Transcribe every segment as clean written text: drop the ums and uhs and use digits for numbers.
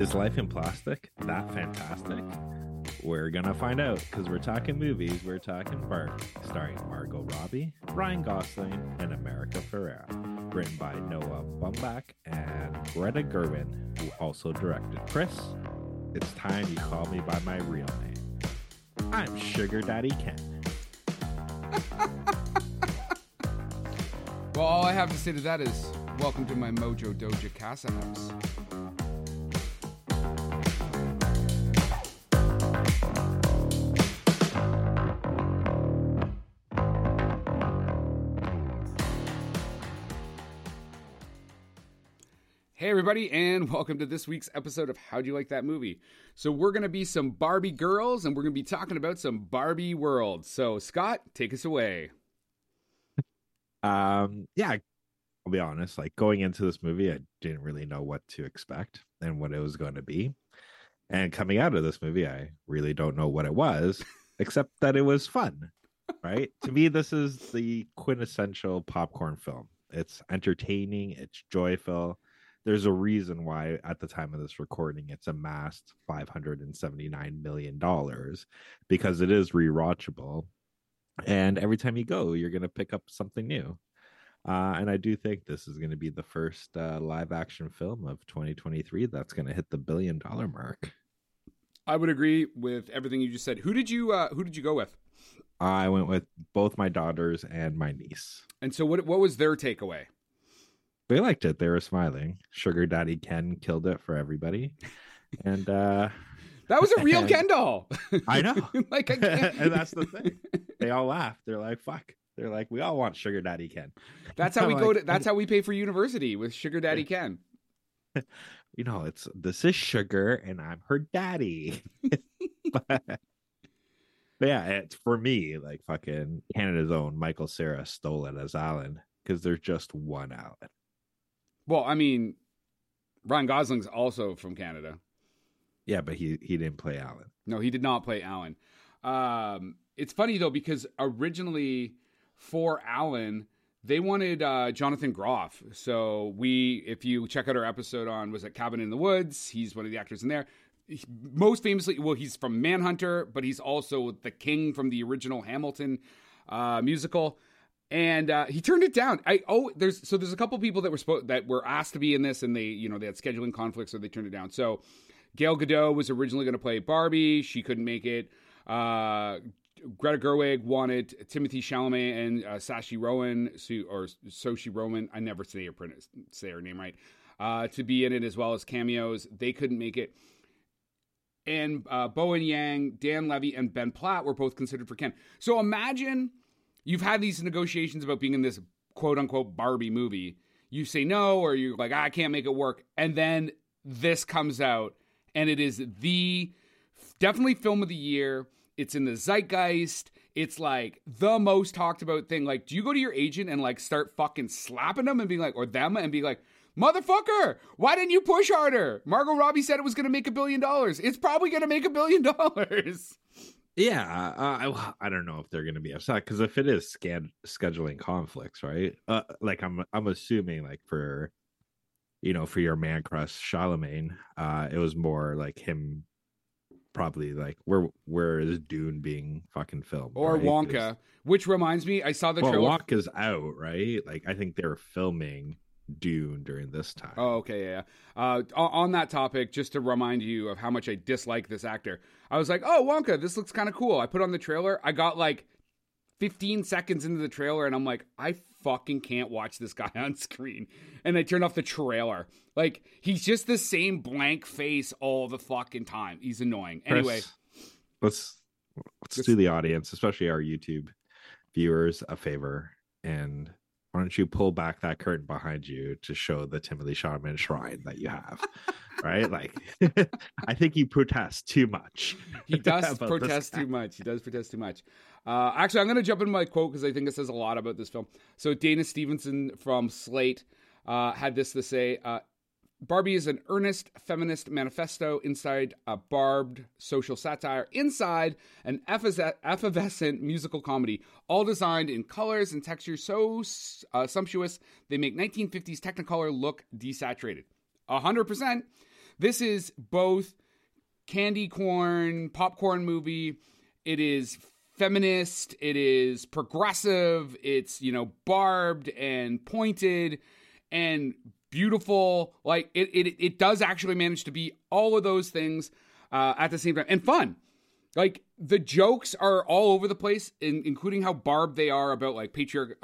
Is life in plastic that fantastic? We're gonna find out, because we're talking movies, we're talking Barbie, starring Margot Robbie, Ryan Gosling, and America Ferrera. Written by Noah Baumbach and Greta Gerwig, who also directed Chris. It's time you call me by my real name. I'm Sugar Daddy Ken. Well, all I have to say to that is, welcome to my Mojo Doja Casa house. Hey everybody, and welcome to this week's episode of How'd You Like That Movie? So we're going to be some Barbie girls, and we're going to be talking about some Barbie world. So Scott, take us away. Yeah, I'll be honest, like going into this movie, I didn't really know what to expect and what it was going to be. And coming out of this movie, I really don't know what it was, except that it was fun, right? To me, this is the quintessential popcorn film. It's entertaining, it's joyful. There's a reason why, at the time of this recording, it's amassed $579 million, because it is rewatchable. And every time you go, you're going to pick up something new. And I do think this is going to be the first live action film of 2023 that's going to hit the $1 billion mark. I would agree with everything you just said. Who did you go with? I went with both my daughters and my niece. And so what was their takeaway? They liked it. They were smiling. Sugar Daddy Ken killed it for everybody. And that was a real Ken doll. I know. Like, and that's the thing. They all laughed. They're like, fuck. They're like, we all want Sugar Daddy Ken. That's how we go to, that's how we pay for university, with Sugar Daddy Ken. You know, this is Sugar and I'm her daddy. But yeah, it's for me, like fucking Canada's own Michael Cera stole it as Alan, because there's just one Alan. Well, I mean, Ryan Gosling's also from Canada. Yeah, but he didn't play Alan. No, he did not play Alan. It's funny, though, because originally for Alan, they wanted Jonathan Groff. So if you check out our episode on, was it Cabin in the Woods? He's one of the actors in there. Most famously, well, he's from Manhunter, but he's also the king from the original Hamilton musical. And he turned it down. There's a couple people that were asked to be in this, and they had scheduling conflicts, so they turned it down. So Gal Godot was originally going to play Barbie. She couldn't make it. Greta Gerwig wanted Timothée Chalamet and Saoirse Ronan. I never say her name right. To be in it, as well as cameos. They couldn't make it. And Bowen Yang, Dan Levy, and Ben Platt were both considered for Ken. So imagine. You've had these negotiations about being in this quote-unquote Barbie movie. You say no, or you're like, I can't make it work. And then this comes out, and it is the definitely film of the year. It's in the zeitgeist. It's like the most talked about thing. Like, do you go to your agent and like start fucking slapping them and being like, or them, and be like, motherfucker, why didn't you push harder? Margot Robbie said it was going to make $1 billion. It's probably going to make $1 billion. Yeah, I don't know if they're going to be upset, because if it is scheduling conflicts, right? Like I'm assuming, like for your man crush Chalamet, it was more like him, probably like where is Dune being fucking filmed, or right? Wonka, which reminds me, I saw the trailer. Wonka's out, right? Like I think they're filming Dune during this time. Oh, okay, yeah. On that topic, just to remind you of how much I dislike this actor, I was like, oh, Wonka, this looks kind of cool. I put on the trailer. I got like 15 seconds into the trailer, and I'm like, I fucking can't watch this guy on screen. And I turned off the trailer. Like, he's just the same blank face all the fucking time. He's annoying. Anyway, Chris, let's do the audience, especially our YouTube viewers, a favor, and why don't you pull back that curtain behind you to show the Timothée Chalamet shrine that you have, right? Like, I think you protest too much. He does protest too much. He does protest too much. Actually, I'm going to jump into my quote, because I think it says a lot about this film. So Dana Stevenson from Slate had this to say, Barbie is an earnest feminist manifesto inside a barbed social satire, inside an effervescent musical comedy, all designed in colors and textures so sumptuous they make 1950s Technicolor look desaturated. 100%. This is both candy corn, popcorn movie. It is feminist. It is progressive. It's, you know, barbed and pointed and beautiful. Like, it does actually manage to be all of those things at the same time. And fun. Like, the jokes are all over the place, including how barbed they are about, like, patriarchy.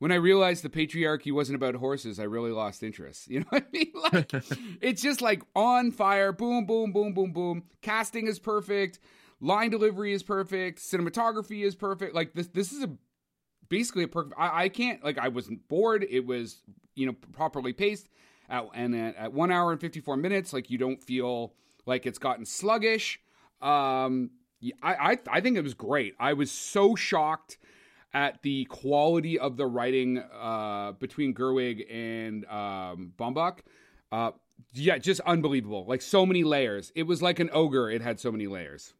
When I realized the patriarchy wasn't about horses, I really lost interest. You know what I mean? Like, it's just like on fire. Boom, boom, boom, boom, boom. Casting is perfect. Line delivery is perfect. Cinematography is perfect. Like, this is basically a perfect. I can't, like, I wasn't bored. It was, you know, properly paced. At 1 hour and 54 minutes, like, you don't feel like it's gotten sluggish. I think it was great. I was so shocked at the quality of the writing between Gerwig and Baumbach. Yeah, just unbelievable. Like, so many layers. It was like an ogre. It had so many layers.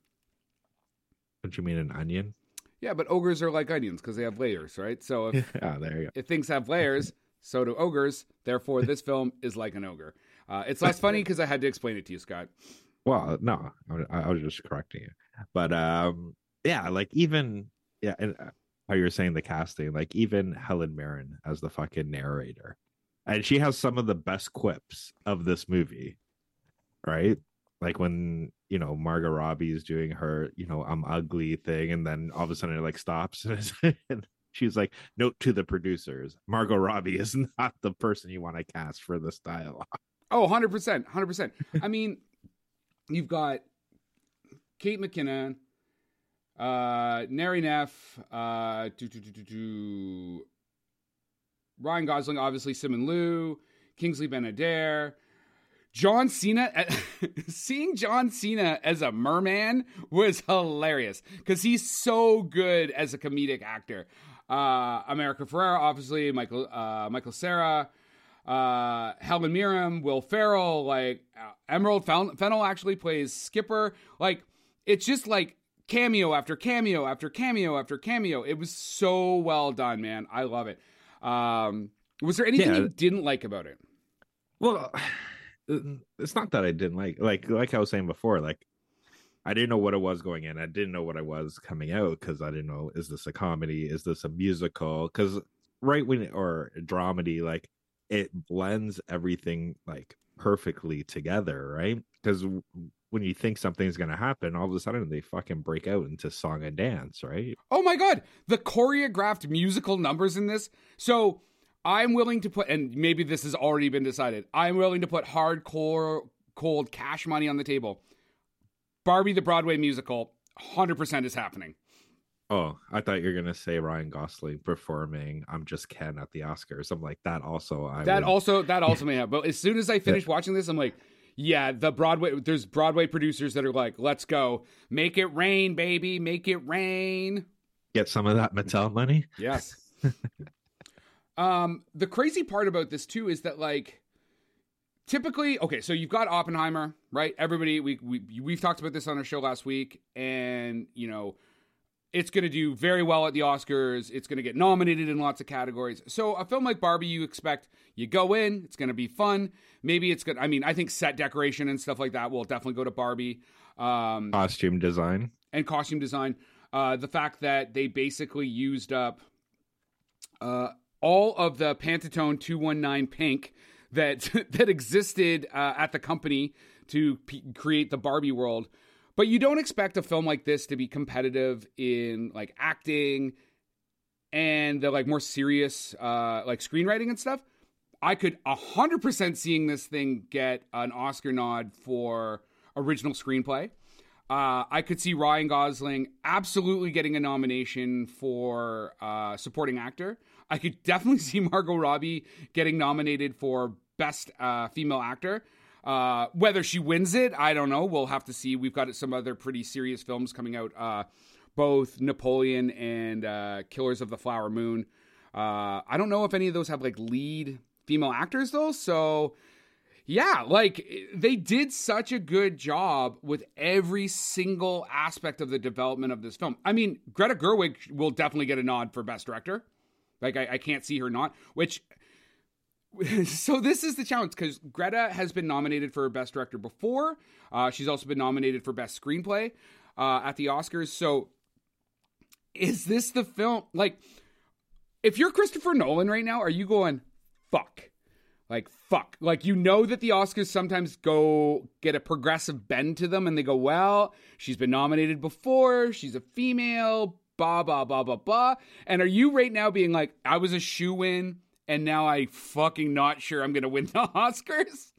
Don't you mean an onion? Yeah, but ogres are like onions because they have layers, right? So if, there you go. If things have layers, so do ogres. Therefore, this film is like an ogre. It's less funny because I had to explain it to you, Scott. Well, no, I was just correcting you. But yeah, like, even... yeah. And, how you're saying the casting, like, even Helen Mirren as the fucking narrator, and she has some of the best quips of this movie, right? Like, when, you know, Margot Robbie is doing her, you know, I'm ugly thing, and then all of a sudden it, like, stops, and she's like, note to the producers, Margot Robbie is not the person you want to cast for this dialogue. Oh, 100%, 100%. I mean, you've got Kate McKinnon, Neri Neff, Ryan Gosling, obviously, Simon Liu, Kingsley Benadere, John Cena. Seeing John Cena as a merman was hilarious because he's so good as a comedic actor. America Ferrera, obviously, Michael Cera, Helen Mirren, Will Ferrell, like, Emerald Fennel actually plays Skipper. Like, it's just like cameo after cameo after cameo after cameo. It was so well done, man. I love it. Was there anything you didn't like about it? Well, it's not that I didn't like I was saying before, like, I didn't know what it was going in. I didn't know what I was coming out because I didn't know, is this a comedy? Is this a musical? Because right when, or a dramedy, like, it blends everything, like, perfectly together, right? Because when you think something's going to happen, all of a sudden they fucking break out into song and dance, right? Oh my God. The choreographed musical numbers in this. So I'm willing to put, and maybe this has already been decided, I'm willing to put hardcore cold cash money on the table. Barbie, the Broadway musical, 100% is happening. Oh, I thought you were going to say Ryan Gosling performing I'm Just Ken at the Oscars. I'm like, that also. That also may happen. But as soon as I finish watching this, I'm like, yeah, there's Broadway producers that are like, let's go. Make it rain, baby. Make it rain. Get some of that Mattel money. Yes. The crazy part about this, too, is that, like, typically, okay, so you've got Oppenheimer, right? Everybody, we've talked about this on our show last week, and, you know, it's going to do very well at the Oscars. It's going to get nominated in lots of categories. So a film like Barbie, you expect, you go in, it's going to be fun. Maybe it's good. I mean, I think set decoration and stuff like that will definitely go to Barbie. Costume design. The fact that they basically used up all of the Pantone 219 pink that existed at the company to create the Barbie world. But you don't expect a film like this to be competitive in, like, acting and the, like, more serious, like, screenwriting and stuff. I could 100% seeing this thing get an Oscar nod for original screenplay. I could see Ryan Gosling absolutely getting a nomination for supporting actor. I could definitely see Margot Robbie getting nominated for best female actor. Whether she wins it, I don't know. We'll have to see. We've got some other pretty serious films coming out, both Napoleon and Killers of the Flower Moon. I don't know if any of those have, like, lead female actors, though. So, yeah, like, they did such a good job with every single aspect of the development of this film. I mean, Greta Gerwig will definitely get a nod for Best Director. Like, I can't see her not, which... So this is the challenge, because Greta has been nominated for Best Director before. She's also been nominated for Best Screenplay at the Oscars. So is this the film? Like, if you're Christopher Nolan right now, are you going, fuck? Like, fuck. Like, you know that the Oscars sometimes go get a progressive bend to them, and they go, well, she's been nominated before. She's a female, blah, blah, blah, blah, blah. And are you right now being like, I was a shoo-in, and now I fucking not sure I'm going to win the Oscars?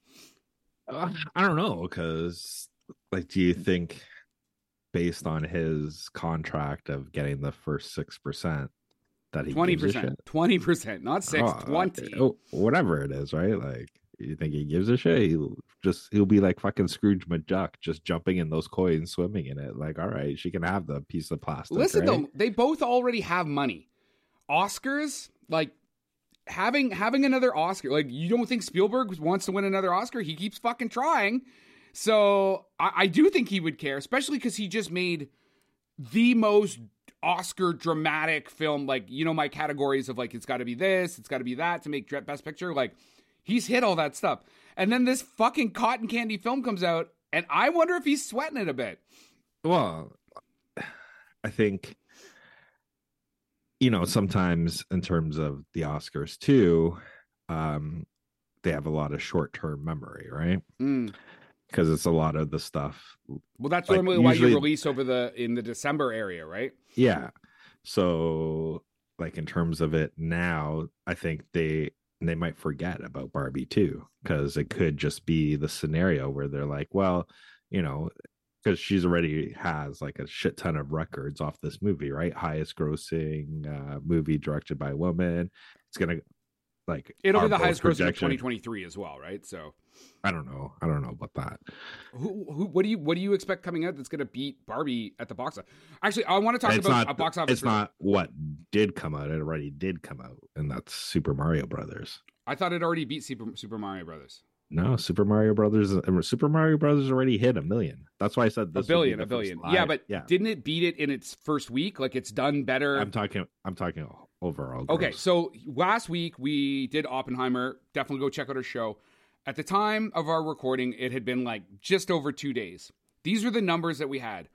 I don't know, because, like, do you think, based on his contract of getting the first 6%, that he 20%, 20%, not 6, 20, whatever it is, right? Like, you think he gives a shit? He'll be like fucking Scrooge McDuck, just jumping in those coins, swimming in it. Like, all right, she can have the piece of plastic. Listen, right? Though, they both already have money. Oscars, like, having another Oscar, like, you don't think Spielberg wants to win another Oscar? He keeps fucking trying. So I do think he would care, especially because he just made the most Oscar dramatic film. Like, you know, my categories of, like, it's got to be this, it's got to be that to make Best Picture. Like, he's hit all that stuff. And then this fucking cotton candy film comes out, and I wonder if he's sweating it a bit. Well, I think, you know, sometimes in terms of the Oscars too, they have a lot of short-term memory, right? Mm. Because it's a lot of the stuff. Well, that's like, normally why you release in the December area, right? Yeah. So, like, in terms of it now, I think they might forget about Barbie too, because it could just be the scenario where they're like, well, you know, because she's already has like a shit ton of records off this movie, right? Highest grossing movie directed by a woman. It's gonna like it'll be the highest grossing of 2023 as well, right? So. I don't know about that. What do you expect coming out that's going to beat Barbie at the box office? Actually, I want to talk about a box office. It's not what did come out. It already did come out, and that's Super Mario Brothers. I thought it already beat Super Mario Brothers. No, Super Mario Brothers already hit 1 million. That's why I said this a billion. Yeah, but yeah. Didn't it beat it in its first week? Like, it's done better. I'm talking overall. Gross. Okay, so last week we did Oppenheimer. Definitely go check out our show. At the time of our recording, it had been like just over 2 days. These were the numbers that we had.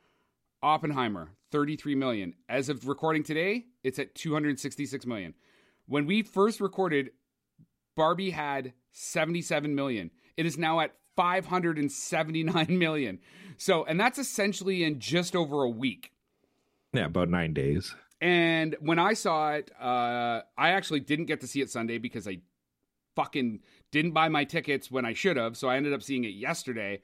Oppenheimer, 33 million. As of recording today, it's at 266 million. When we first recorded, Barbie had 77 million. It is now at 579 million. So, and that's essentially in just over a week. Yeah, about 9 days. And when I saw it, I actually didn't get to see it Sunday because I fucking didn't buy my tickets when I should have, so I ended up seeing it yesterday.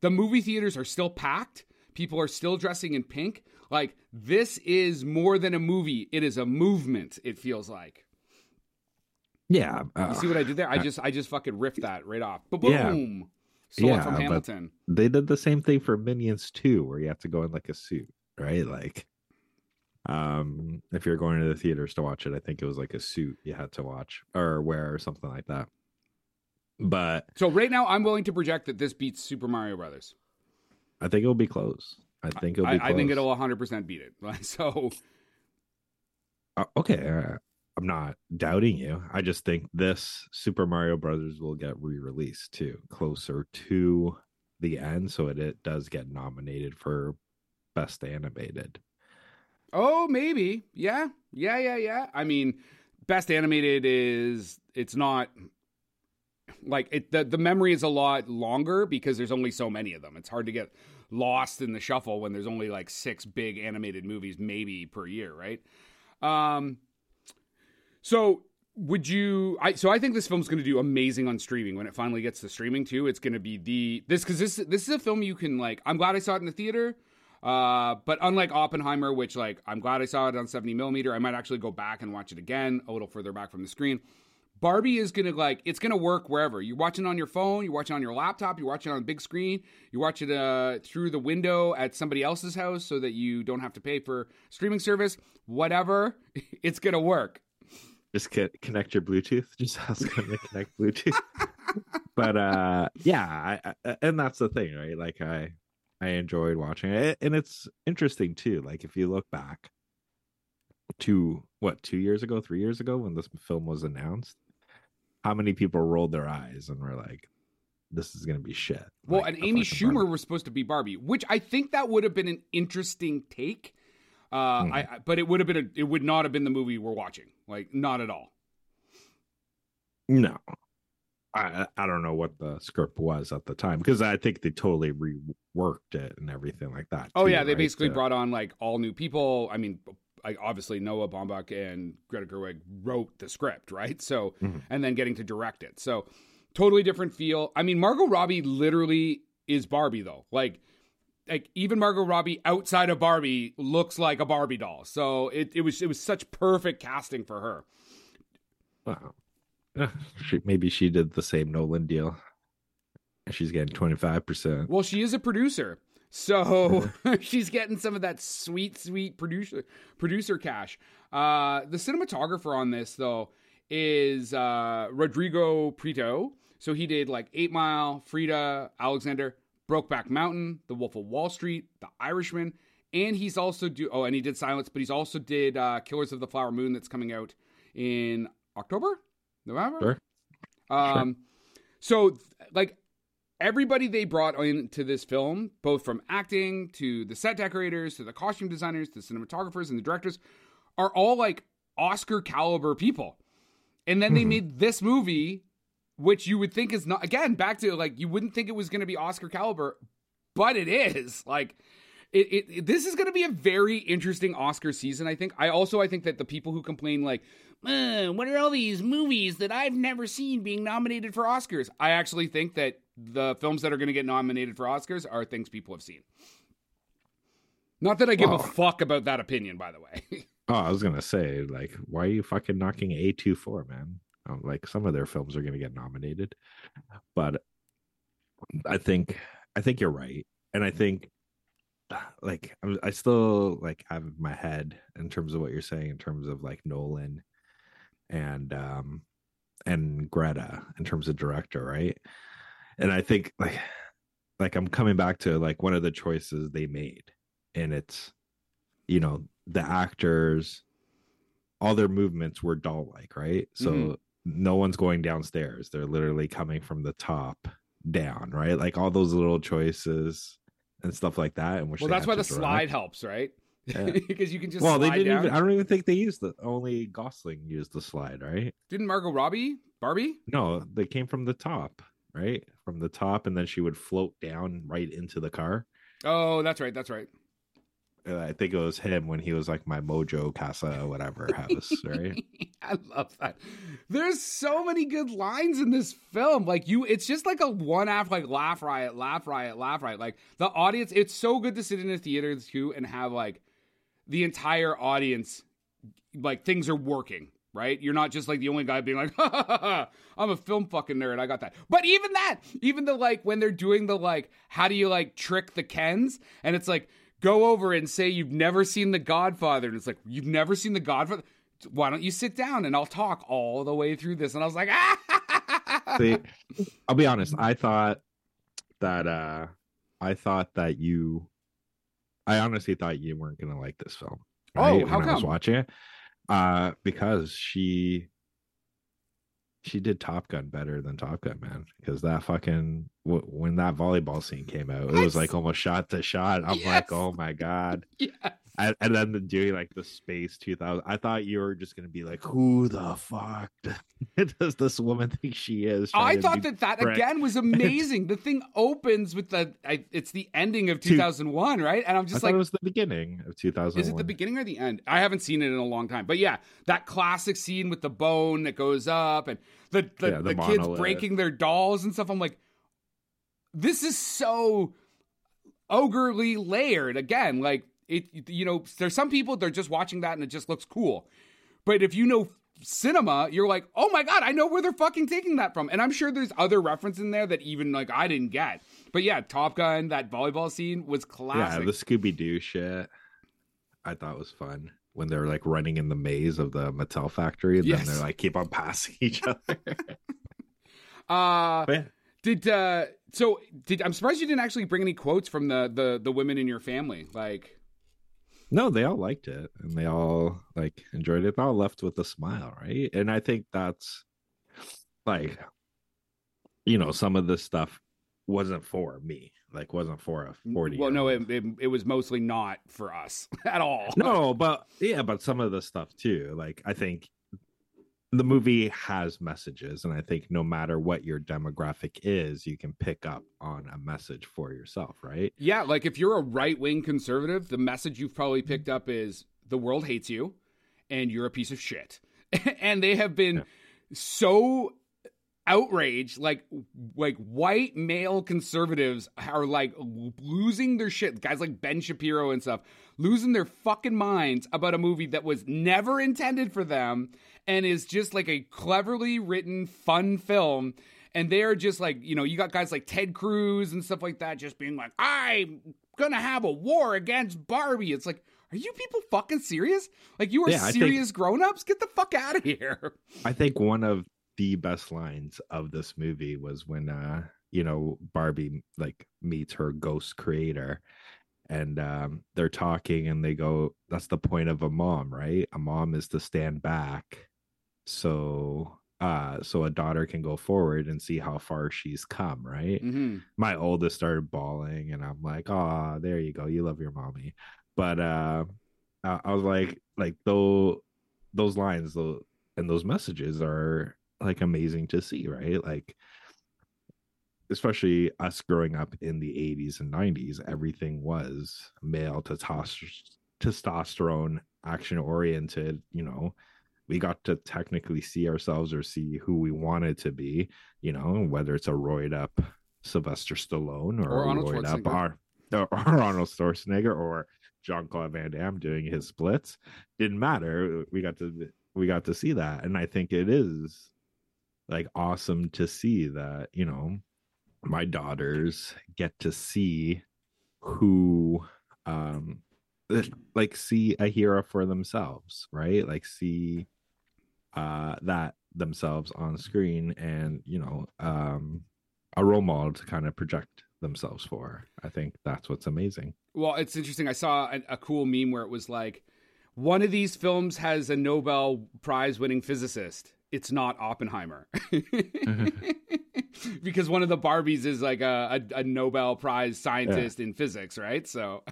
The movie theaters are still packed. People are still dressing in pink. Like, this is more than a movie. It is a movement, it feels like. Yeah. You see what I did there? I just fucking riffed that right off. Ba-boom. Yeah, yeah, from Hamilton. They did the same thing for Minions 2, where you have to go in, like, a suit, right? Like, if you're going to the theaters to watch it, I think it was like a suit you had to watch or wear or something like that. But so right now, I'm willing to project that this beats Super Mario Brothers. I think it'll be close. I think it'll 100% beat it. So okay, I'm not doubting you. I just think this Super Mario Brothers will get re-released too, closer to the end, so it does get nominated for Best Animated. Oh, maybe. Yeah. I mean, Best Animated it's not like it. The memory is a lot longer because there's only so many of them. It's hard to get lost in the shuffle when there's only like 6 big animated movies maybe per year, right? So I think this film's going to do amazing on streaming when it finally gets to streaming too. It's going to be because this is a film you can like. I'm glad I saw it in the theater. But unlike Oppenheimer, which, like, I'm glad I saw it on 70mm, I might actually go back and watch it again a little further back from the screen. Barbie is going to, like, it's going to work wherever. You're watching on your phone, you're watching on your laptop, you're watching on a big screen, you watch it through the window at somebody else's house so that you don't have to pay for streaming service, whatever, it's going to work. Just connect your Bluetooth. Just ask them to connect Bluetooth. But, yeah, and that's the thing, right? Like, I enjoyed watching it, and it's interesting too. Like, if you look back to 3 years ago when this film was announced, how many people rolled their eyes and were like, this is going to be shit. Well, like, and Amy Schumer was supposed to be Barbie, which I think that would have been an interesting take. But it would have been, it would not have been the movie we're watching. Like, not at all. No, I don't know what the script was at the time, because I think they totally reworked it and everything like that. Oh, too, yeah. They basically brought on like all new people. I mean, like, obviously Noah Baumbach and Greta Gerwig wrote the script, right? So, and then getting to direct it. So totally different feel. I mean, Margot Robbie literally is Barbie though. Like even Margot Robbie outside of Barbie looks like a Barbie doll. So it was such perfect casting for her. Wow. Maybe she did the same Nolan deal. She's getting 25%. Well, she is a producer, so she's getting some of that sweet producer cash. The cinematographer on this though is Rodrigo Prieto. So he did like 8 Mile, Frida, Alexander, Brokeback Mountain, The Wolf of Wall Street, The Irishman, and he's also he did Silence, but he's also did Killers of the Flower Moon, that's coming out in October. November? Sure. So like everybody they brought into this film, both from acting to the set decorators to the costume designers to the cinematographers and the directors, are all like Oscar caliber people. And then they made this movie, which you would think is not, again, back to like, you wouldn't think it was going to be Oscar caliber, but it is. Like this is going to be a very interesting Oscar season, I think. I think that the people who complain like, what are all these movies that I've never seen being nominated for Oscars? I actually think that the films that are going to get nominated for Oscars are things people have seen. Not that I give a fuck about that opinion, by the way. Oh, I was going to say, like, why are you fucking knocking A24, man? Like, some of their films are going to get nominated. But I think you're right. And I think, like, I still, like, have my head in terms of what you're saying, in terms of, like, Nolan and Greta in terms of director, right? And I think like I'm coming back to like one of the choices they made, and it's, you know, the actors, all their movements were doll like, right? So no one's going downstairs, they're literally coming from the top down, right? Like all those little choices and stuff like that. And well, that's why the slide helps, right? Yeah. Because you can just well, slide they didn't down. Even, I don't even think they used the only Gosling used the slide, right? Didn't Margot Robbie Barbie? No, they came from the top, right? From the top, and then she would float down right into the car. Oh, that's right. I think it was him when he was like my Mojo Casa whatever house, right? I love that. There's so many good lines in this film. Like it's just like a one-off, like laugh riot. Like the audience, it's so good to sit in a theater too and have like the entire audience, like things are working, right? You're not just like the only guy being like, ha, ha, ha, ha, I'm a film fucking nerd, I got that. But even the like when they're doing the like, how do you like trick the Kens? And it's like, go over and say you've never seen The Godfather. And it's like, you've never seen The Godfather? Why don't you sit down and I'll talk all the way through this? And I was like, ah! See, I'll be honest. I honestly thought you weren't going to like this film. Right? Oh, how come? I was watching it. Because she did Top Gun better than Top Gun, man. Because that fucking, when that volleyball scene came out, it was like almost shot to shot. I'm like, oh my God. Yes. And then doing like the Space 2000, I thought you were just going to be like, who the fuck does this woman think she is? I thought that prick. Again was amazing. The thing opens with it's the ending of 2001, right? And I'm just like, it was the beginning of 2001. Is it the beginning or the end? I haven't seen it in a long time. But yeah, that classic scene with the bone that goes up and the kids breaking their dolls and stuff. I'm like, this is so ogurely layered again. Like, it, you know, there's some people, they're just watching that and it just looks cool. But if you know cinema, you're like, oh my God, I know where they're fucking taking that from. And I'm sure there's other reference in there that even like I didn't get. But yeah, Top Gun, that volleyball scene was classic. Yeah, the Scooby-Doo shit I thought was fun when they're like running in the maze of the Mattel factory and then they're like keep on passing each other. I'm surprised you didn't actually bring any quotes from the women in your family. Like, no, they all liked it and they all like enjoyed it. They all left with a smile, right? And I think that's like, you know, some of this stuff wasn't for me, like wasn't for a 40-year-old. Well, no, it was mostly not for us at all. No, but yeah, but some of the stuff too, like I think the movie has messages, and I think no matter what your demographic is, you can pick up on a message for yourself, right? Yeah, like if you're a right-wing conservative, the message you've probably picked up is the world hates you and you're a piece of shit. And they have been so outraged, like white male conservatives are like losing their shit. Guys like Ben Shapiro and stuff, losing their fucking minds about a movie that was never intended for them and is just like a cleverly written, fun film. And they're just like, you know, you got guys like Ted Cruz and stuff like that just being like, I'm gonna have a war against Barbie. It's like, are you people fucking serious? Like, you are serious grown-ups? Get the fuck out of here. I think one of the best lines of this movie was when, you know, Barbie, like, meets her ghost creator. And they're talking and they go, that's the point of a mom, right? A mom is to stand back so a daughter can go forward and see how far she's come, right? Mm-hmm. My oldest started bawling and I'm like, oh, there you go. You love your mommy. But I was like those lines and those messages are like amazing to see, right? Like, especially us growing up in the 80s and 90s, everything was male testosterone, action oriented. You know, we got to technically see ourselves or see who we wanted to be, you know, whether it's a roided up Sylvester Stallone or roided up or Arnold Schwarzenegger or Jean-Claude Van Damme doing his splits. Didn't matter. We got to see that. And I think it is like awesome to see that, you know, my daughters get to see who like see a hero for themselves, right? Like see that themselves on screen and, you know, a role model to kind of project themselves for. I think that's what's amazing. Well, it's interesting. I saw a cool meme where it was like, one of these films has a Nobel Prize winning physicist. It's not Oppenheimer. Because one of the Barbies is like a Nobel Prize scientist in physics, right? So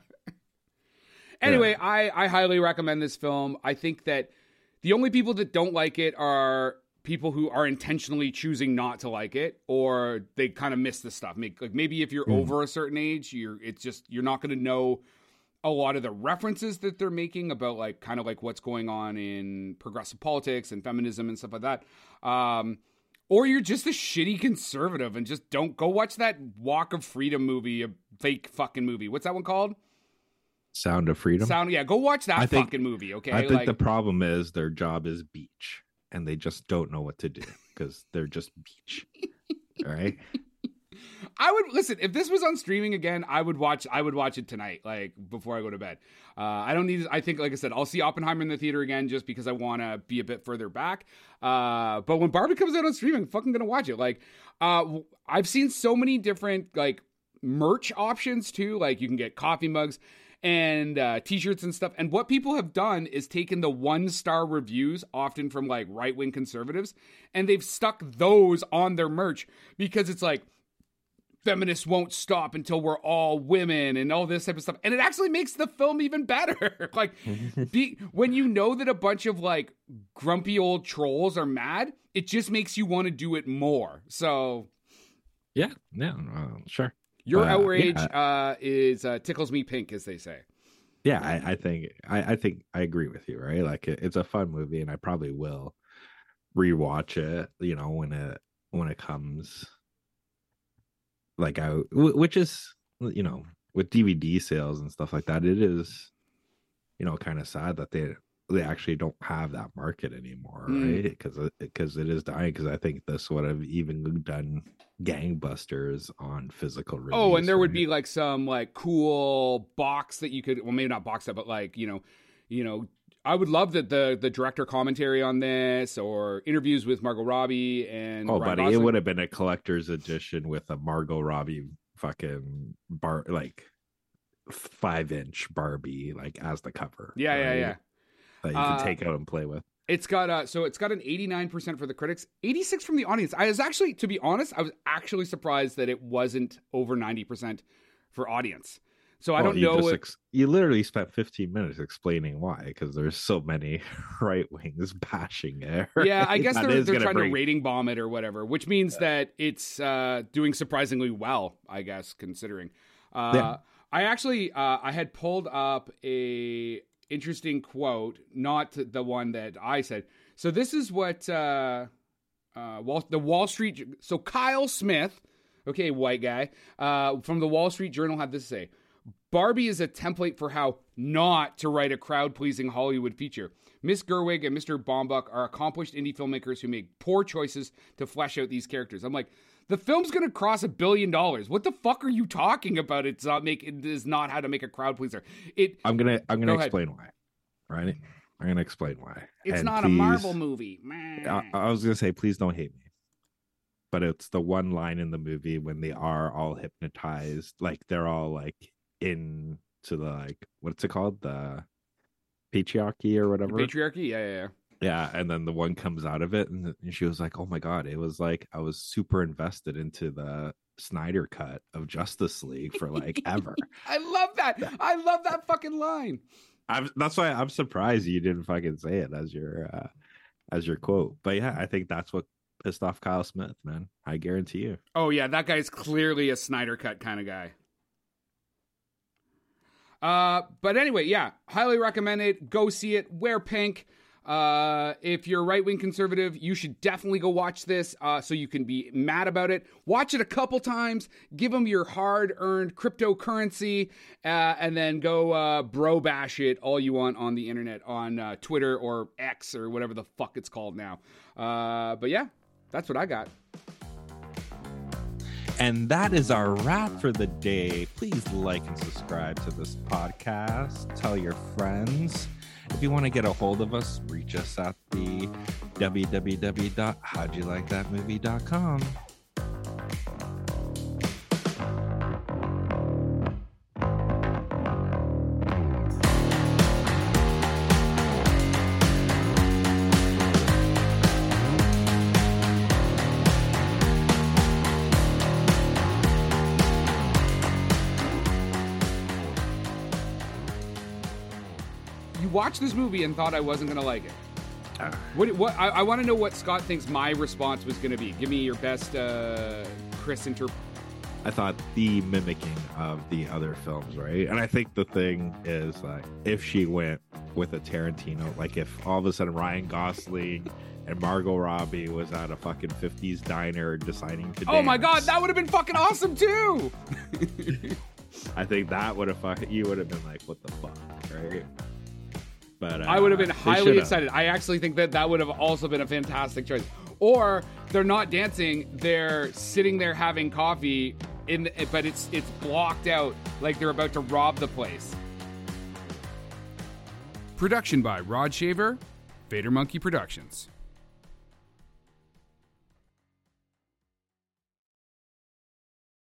anyway, I highly recommend this film. I think that the only people that don't like it are people who are intentionally choosing not to like it, or they kind of miss the stuff. Like maybe if you're over a certain age, you're not going to know a lot of the references that they're making about like kind of like what's going on in progressive politics and feminism and stuff like that. Or you're just a shitty conservative and just don't go watch that Walk of Freedom movie, a fake fucking movie. What's that one called? Sound of Freedom. Yeah, go watch that fucking movie. Okay. I think the problem is their job is beach. And they just don't know what to do because they're just beach. All right. I would listen, if this was on streaming again, I would watch it tonight, like before I go to bed. Like I said, I'll see Oppenheimer in the theater again just because I want to be a bit further back. But when Barbie comes out on streaming, I'm fucking gonna watch it. Like, I've seen so many different like merch options too. Like you can get coffee mugs and t-shirts and stuff. And what people have done is taken the 1-star reviews, often from like right-wing conservatives, and they've stuck those on their merch because it's like, feminists won't stop until we're all women and all this type of stuff. And it actually makes the film even better. Like when you know that a bunch of like grumpy old trolls are mad, it just makes you want to do it more. So sure. Your outrage is tickles me pink, as they say. Yeah, I think I agree with you, right? Like it's a fun movie, and I probably will rewatch it. You know, when it comes like out, which is, you know, with DVD sales and stuff like that, it is, you know, kind of sad that they actually don't have that market anymore, right? Because it is dying, because I think this would have even done gangbusters on physical release. Oh, and there would be like some like cool box that you could, well, maybe not box up, but like, you know, I would love that the director commentary on this or interviews with Margot Robbie and Ryan Gosling. It would have been a collector's edition with a Margot Robbie fucking bar, like 5-inch Barbie, like as the cover. Yeah, right? Yeah. That you can take out and play with. It's got an 89% for the critics, 86 from the audience. I was actually, to be honest, surprised that it wasn't over 90% for audience. So I don't know. You literally spent 15 minutes explaining why, because there's so many right wings bashing it. Yeah, I guess they're trying to rating bomb it or whatever, which means that it's doing surprisingly well, I guess, considering. I actually I had pulled up a interesting quote, not the one that I said. So this is what the Wall Street. So Kyle Smith, okay, white guy, from the Wall Street Journal had this to say. Barbie is a template for how not to write a crowd-pleasing Hollywood feature. Ms. Gerwig and Mr. Baumbach are accomplished indie filmmakers who make poor choices to flesh out these characters. I'm like, the film's going to cross $1 billion. What the fuck are you talking about? It is not how to make a crowd pleaser. I'm gonna explain why. Right? I'm gonna explain why. It's not a Marvel movie. I was gonna say, please don't hate me, but it's the one line in the movie when they are all hypnotized, like they're all like into the like what's it called, the patriarchy or whatever. The patriarchy, yeah. Yeah, and then the one comes out of it, and she was like, oh my God, it was like I was super invested into the Snyder cut of Justice League for like ever. I love that. I love that fucking line. That's why I'm surprised you didn't fucking say it as your quote. But yeah, I think that's what pissed off Kyle Smith, man. I guarantee you. Oh yeah, that guy's clearly a Snyder cut kind of guy. But anyway, yeah, highly recommend it. Go see it. Wear pink. If you're a right-wing conservative, you should definitely go watch this so you can be mad about it. Watch it a couple times. Give them your hard-earned cryptocurrency and then go bro bash it all you want on the internet on Twitter or X or whatever the fuck it's called now. But yeah, that's what I got. And that is our wrap for the day. Please like and subscribe to this podcast. Tell your friends. If you want to get a hold of us, reach us at the www.howdyoulikethatmovie.com. Watched this movie and thought I wasn't gonna like it. What? I want to know what Scott thinks my response was gonna be. Give me your best, Chris. I thought the mimicking of the other films, right? And I think the thing is, like, if she went with a Tarantino, like if all of a sudden Ryan Gosling and Margot Robbie was at a fucking 50s diner deciding to dance. Oh my God, that would have been fucking awesome too. I think that would have you would have been like, what the fuck, right? But, I would have been highly excited. I actually think that would have also been a fantastic choice. Or they're not dancing; they're sitting there having coffee, but it's blocked out, like they're about to rob the place. Production by Rod Shaver, Vader Monkey Productions.